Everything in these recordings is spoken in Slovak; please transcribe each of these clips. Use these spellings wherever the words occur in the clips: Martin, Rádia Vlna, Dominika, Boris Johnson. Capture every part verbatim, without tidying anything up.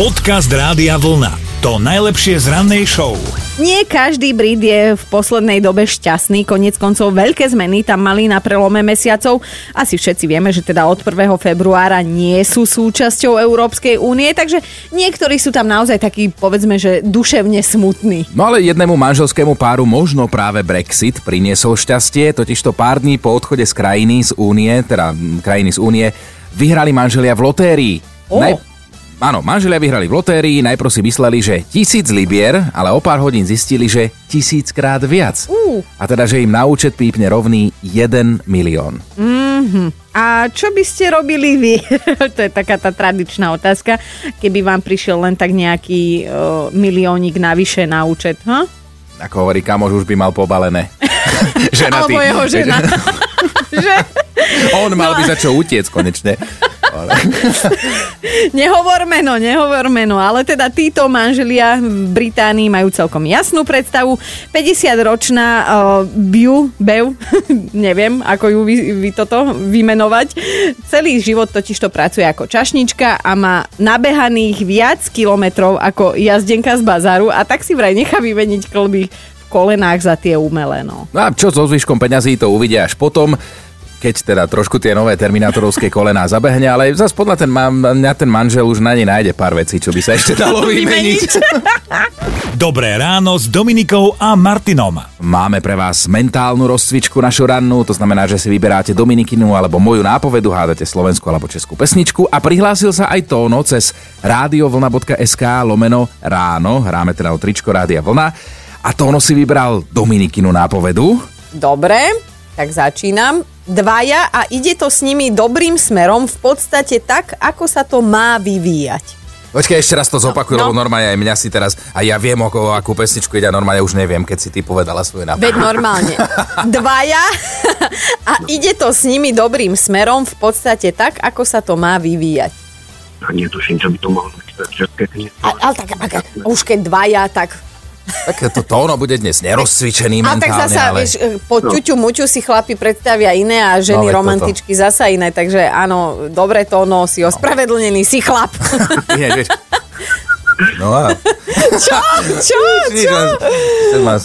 Podcast Rádia Vlna. To najlepšie z rannej show. Nie každý Brit je v poslednej dobe šťastný. Koniec koncov veľké zmeny tam mali na prelome mesiacov. Asi všetci vieme, že teda od prvého februára nie sú súčasťou Európskej únie, takže niektorí sú tam naozaj takí, povedzme, že duševne smutní. No ale jednému manželskému páru možno práve Brexit priniesol šťastie, totižto pár dní po odchode z krajiny z únie, teda krajiny z únie, vyhrali manželia v lotérii. Oh. Naj... Áno, manželia vyhrali v lotérii, najprv si mysleli, že tisíc libier, ale o pár hodín zistili, že tisíckrát viac. Uh. A teda, že im na účet pípne rovný jeden milión. Mm-hmm. A čo by ste robili vy? To je taká tá tradičná otázka. Keby vám prišiel len tak nejaký uh, miliónik navyše na účet, ha? Ako hovorí kamož, už by mal pobalené. Ženatý. Alebo jeho žena. Že? On mal no. by za čo utiec konečne. Nehovor meno, nehovor meno, ale teda títo manželia v Británii majú celkom jasnú predstavu. päťdesiatročná uh, Bew, Bew, neviem, ako ju vy, vy toto vymenovať. Celý život totižto pracuje ako čašnička a má nabehaných viac kilometrov ako jazdenka z bazáru, a tak si vraj nechá vymeniť klby v kolenách za tie umelé. No, no a čo so zvyškom peňazí, to uvidia až potom, keď teda trošku tie nové terminátorovské kolená zabehne, ale zase podľa ten, na ten manžel už na nej nájde pár vecí, čo by sa ešte dalo vymeniť. Dobré ráno s Dominikou a Martinom. Máme pre vás mentálnu rozcvičku našu rannú, to znamená, že si vyberáte Dominikinu alebo moju nápovedu, hádate slovenskú alebo českú pesničku, a prihlásil sa aj Tóno cez rádiovlna.sk lomeno ráno, hráme teda o tričko Rádia Vlna, a Tóno si vybral Dominikinu nápovedu. Dobre, tak začínam. Dvaja a ide to s nimi dobrým smerom, v podstate tak, ako sa to má vyvíjať. Počkaj, ešte raz to zopakuj, no, no. Lebo normálne aj mňa si teraz, a ja viem, o akú pesničku ide, a normálne už neviem, keď si ty povedala svoje nápad. Veď normálne. Dvaja a ide to s nimi dobrým smerom, v podstate tak, ako sa to má vyvíjať. A nie, tuším, čo by to mohlo byť. Ale tak, ak, už keď dvaja, tak... Tak to tóno bude dnes nerozcvičený mentálne. A tak zasa, ale... vieš, po ťuťu muťu si chlapi predstavia iné a ženy no, romantičky toto. Zasa iné, takže áno, dobre tóno, si ospravedlnený, si chlap. Nie, vieš. No a... Čo? Čo? Čo?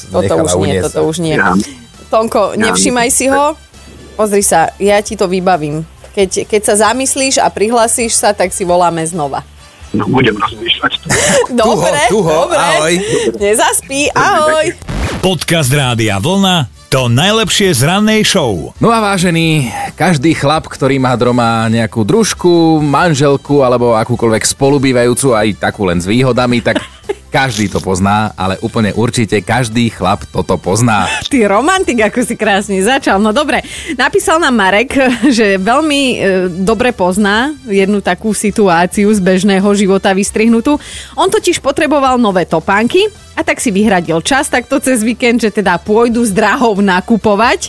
Toto už nie, toto už nie. Tonko, nevšimaj si ho. Pozri sa, ja ti to vybavím. Keď, keď sa zamyslíš a prihlasíš sa, tak si voláme znova. No, budem rozmýšľať. Dobre, tuho, tuho, dobre. Ahoj. Nezaspí, ahoj. Podcast Rádia Vlna, to najlepšie z rannej show. No a vážený, každý chlap, ktorý má doma nejakú družku, manželku alebo akúkoľvek spolubývajúcu, aj takú len s výhodami, tak každý to pozná, ale úplne určite každý chlap toto pozná. Ty romantik, ako si krásne začal. No dobre, napísal nám Marek, že veľmi e, dobre pozná jednu takú situáciu z bežného života vystrihnutú. On totiž potreboval nové topánky, a tak si vyhradil čas takto cez víkend, že teda pôjdu s drahou nakupovať.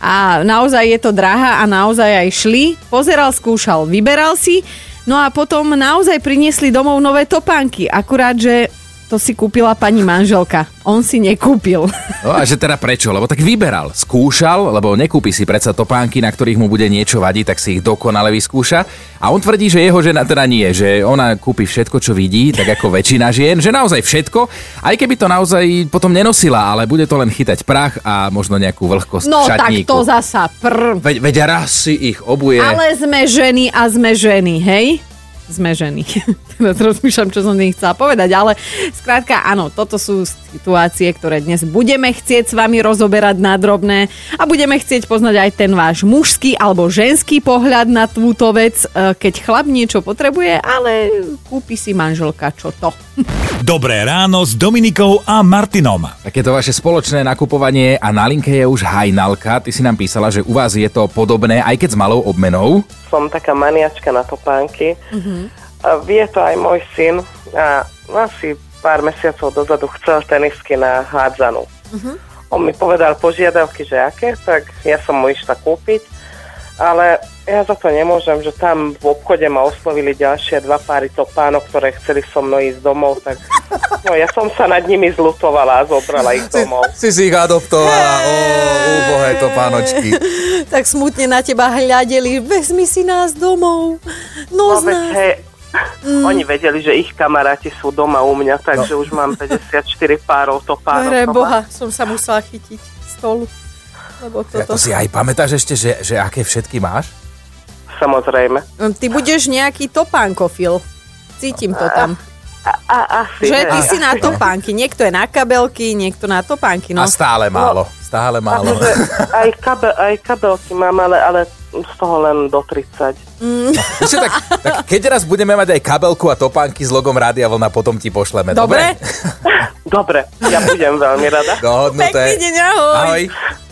A naozaj je to drahá a naozaj aj šli. Pozeral, skúšal, vyberal si. No a potom naozaj priniesli domov nové topánky. Akurát, že to si kúpila pani manželka. On si nekúpil. No a že teda prečo? Lebo tak vyberal. Skúšal, lebo nekúpi si predsa topánky, na ktorých mu bude niečo vadiť, tak si ich dokonale vyskúša. A on tvrdí, že jeho žena teda nie, že ona kúpi všetko, čo vidí, tak ako väčšina žien, že naozaj všetko, aj keby to naozaj potom nenosila, ale bude to len chytať prach a možno nejakú vlhkosť no, v šatníku. No tak to zasa prv. Ve, veď raz si ich obuje. Ale sme ženy a sme ženy, hej? Sme ženy. Teraz rozmýšľam, čo som nechcela povedať, ale skrátka áno, toto sú situácie, ktoré dnes budeme chcieť s vami rozoberať na drobné, a budeme chcieť poznať aj ten váš mužský alebo ženský pohľad na túto vec, keď chlap niečo potrebuje, ale kúpi si manželka čo to. Dobré ráno s Dominikou a Martinom. Takéto vaše spoločné nakupovanie, a na linke je už Hajnalka. Ty si nám písala, že u vás je to podobné, aj keď s malou obmenou. Som taká maniačka na topánky. Uh-huh. A vie to aj môj syn, a asi pár mesiacov dozadu chcel tenisky na hádzanú. Uh-huh. On mi povedal požiadavky, že aké, tak ja som mu išla kúpiť, ale ja za to nemôžem, že tam v obchode ma oslovili ďalšie dva páry topánok, ktoré chceli so mnou ísť domov, tak no, ja som sa nad nimi zlutovala a zobrala ich domov. Si, si ich adoptovala, ó, úbohé topánočky. Tak smutne na teba hľadeli, vezmi si nás domov, no, no z nás. Hej, Mm. Oni vedeli, že ich kamaráti sú doma u mňa, takže no. už mám päťdesiatštyri párov topánov. Pre Boha, som sa musela chytiť stolu. Lebo toto... Ja to si aj pamätáš ešte, že, že aké všetky máš? Samozrejme. Ty budeš nejaký topánkofil. Cítim to tam. A, a, asi, že ty a, si a, na topánky. Niekto je na kabelky, niekto na topánky. No. A stále málo. Stále málo. No, aj, kabel, aj kabelky mám, ale, ale z toho len do tridsať. Mm. Ešte tak, tak keď raz budeme mať aj kabelku a topánky s logom Rádia Vlna, potom ti pošleme. Dobre? Dobre, ja budem veľmi rada. Dohodnuté. Pekný deň, ahoj. ahoj.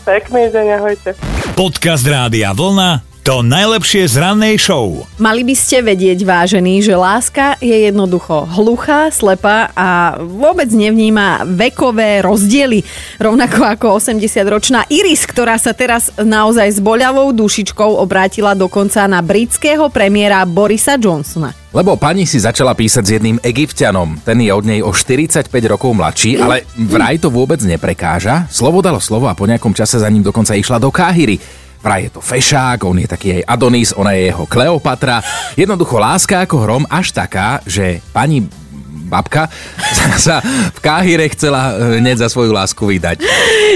Pekný deň, ahojte. Podcast Rádia Vlna. To najlepšie z rannej show. Mali by ste vedieť, vážení, že láska je jednoducho hluchá, slepá a vôbec nevníma vekové rozdiely. Rovnako ako osemdesiatročná Iris, ktorá sa teraz naozaj s boľavou dušičkou obrátila dokonca na britského premiéra Borisa Johnsona. Lebo pani si začala písať s jedným Egypťanom. Ten je od nej o štyridsaťpäť rokov mladší, ale vraj to vôbec neprekáža. Slovo dalo slovo a po nejakom čase za ním dokonca išla do Káhiry. Vraj je to fešák, on je taký jej Adonis, ona je jeho Kleopatra. Jednoducho láska ako hrom až taká, že pani babka sa v Káhire chcela hneď za svoju lásku vydať.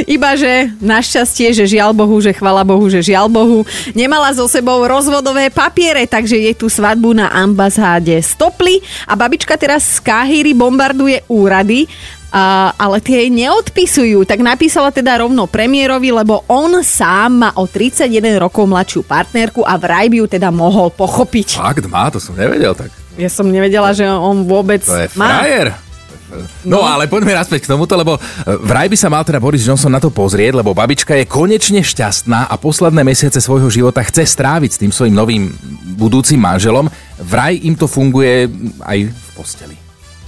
Ibaže našťastie, že žiaľ Bohu, že chvala Bohu, že žiaľ Bohu, nemala so sebou rozvodové papiere, takže jej tú svadbu na ambasáde stopli a babička teraz z Káhiry bombarduje úrady. Uh, ale tie jej neodpisujú, tak napísala teda rovno premiérovi, lebo on sám má o tridsaťjeden rokov mladšiu partnerku a vraj by ju teda mohol pochopiť. Fakt má, to som nevedel. Tak. Ja som nevedela, že on vôbec to je má. Frajer. No, no ale poďme naspäť k tomuto, lebo vraj by sa mal teda Boris Johnson na to pozrieť, lebo babička je konečne šťastná a posledné mesiace svojho života chce stráviť s tým svojim novým budúcim manželom. Vraj im to funguje aj v posteli.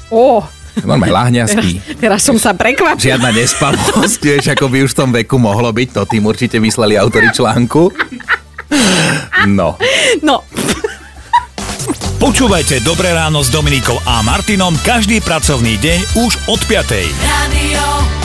Ó, oh. Normálne láhňa spí. Teraz som sa prekvapil. Žiadna nespavosť, vieš, ako by už v tom veku mohlo byť. To tým určite vyslali autori článku. No. No. Počúvajte Dobré ráno s Dominikou a Martinom každý pracovný deň už od piatej. Radio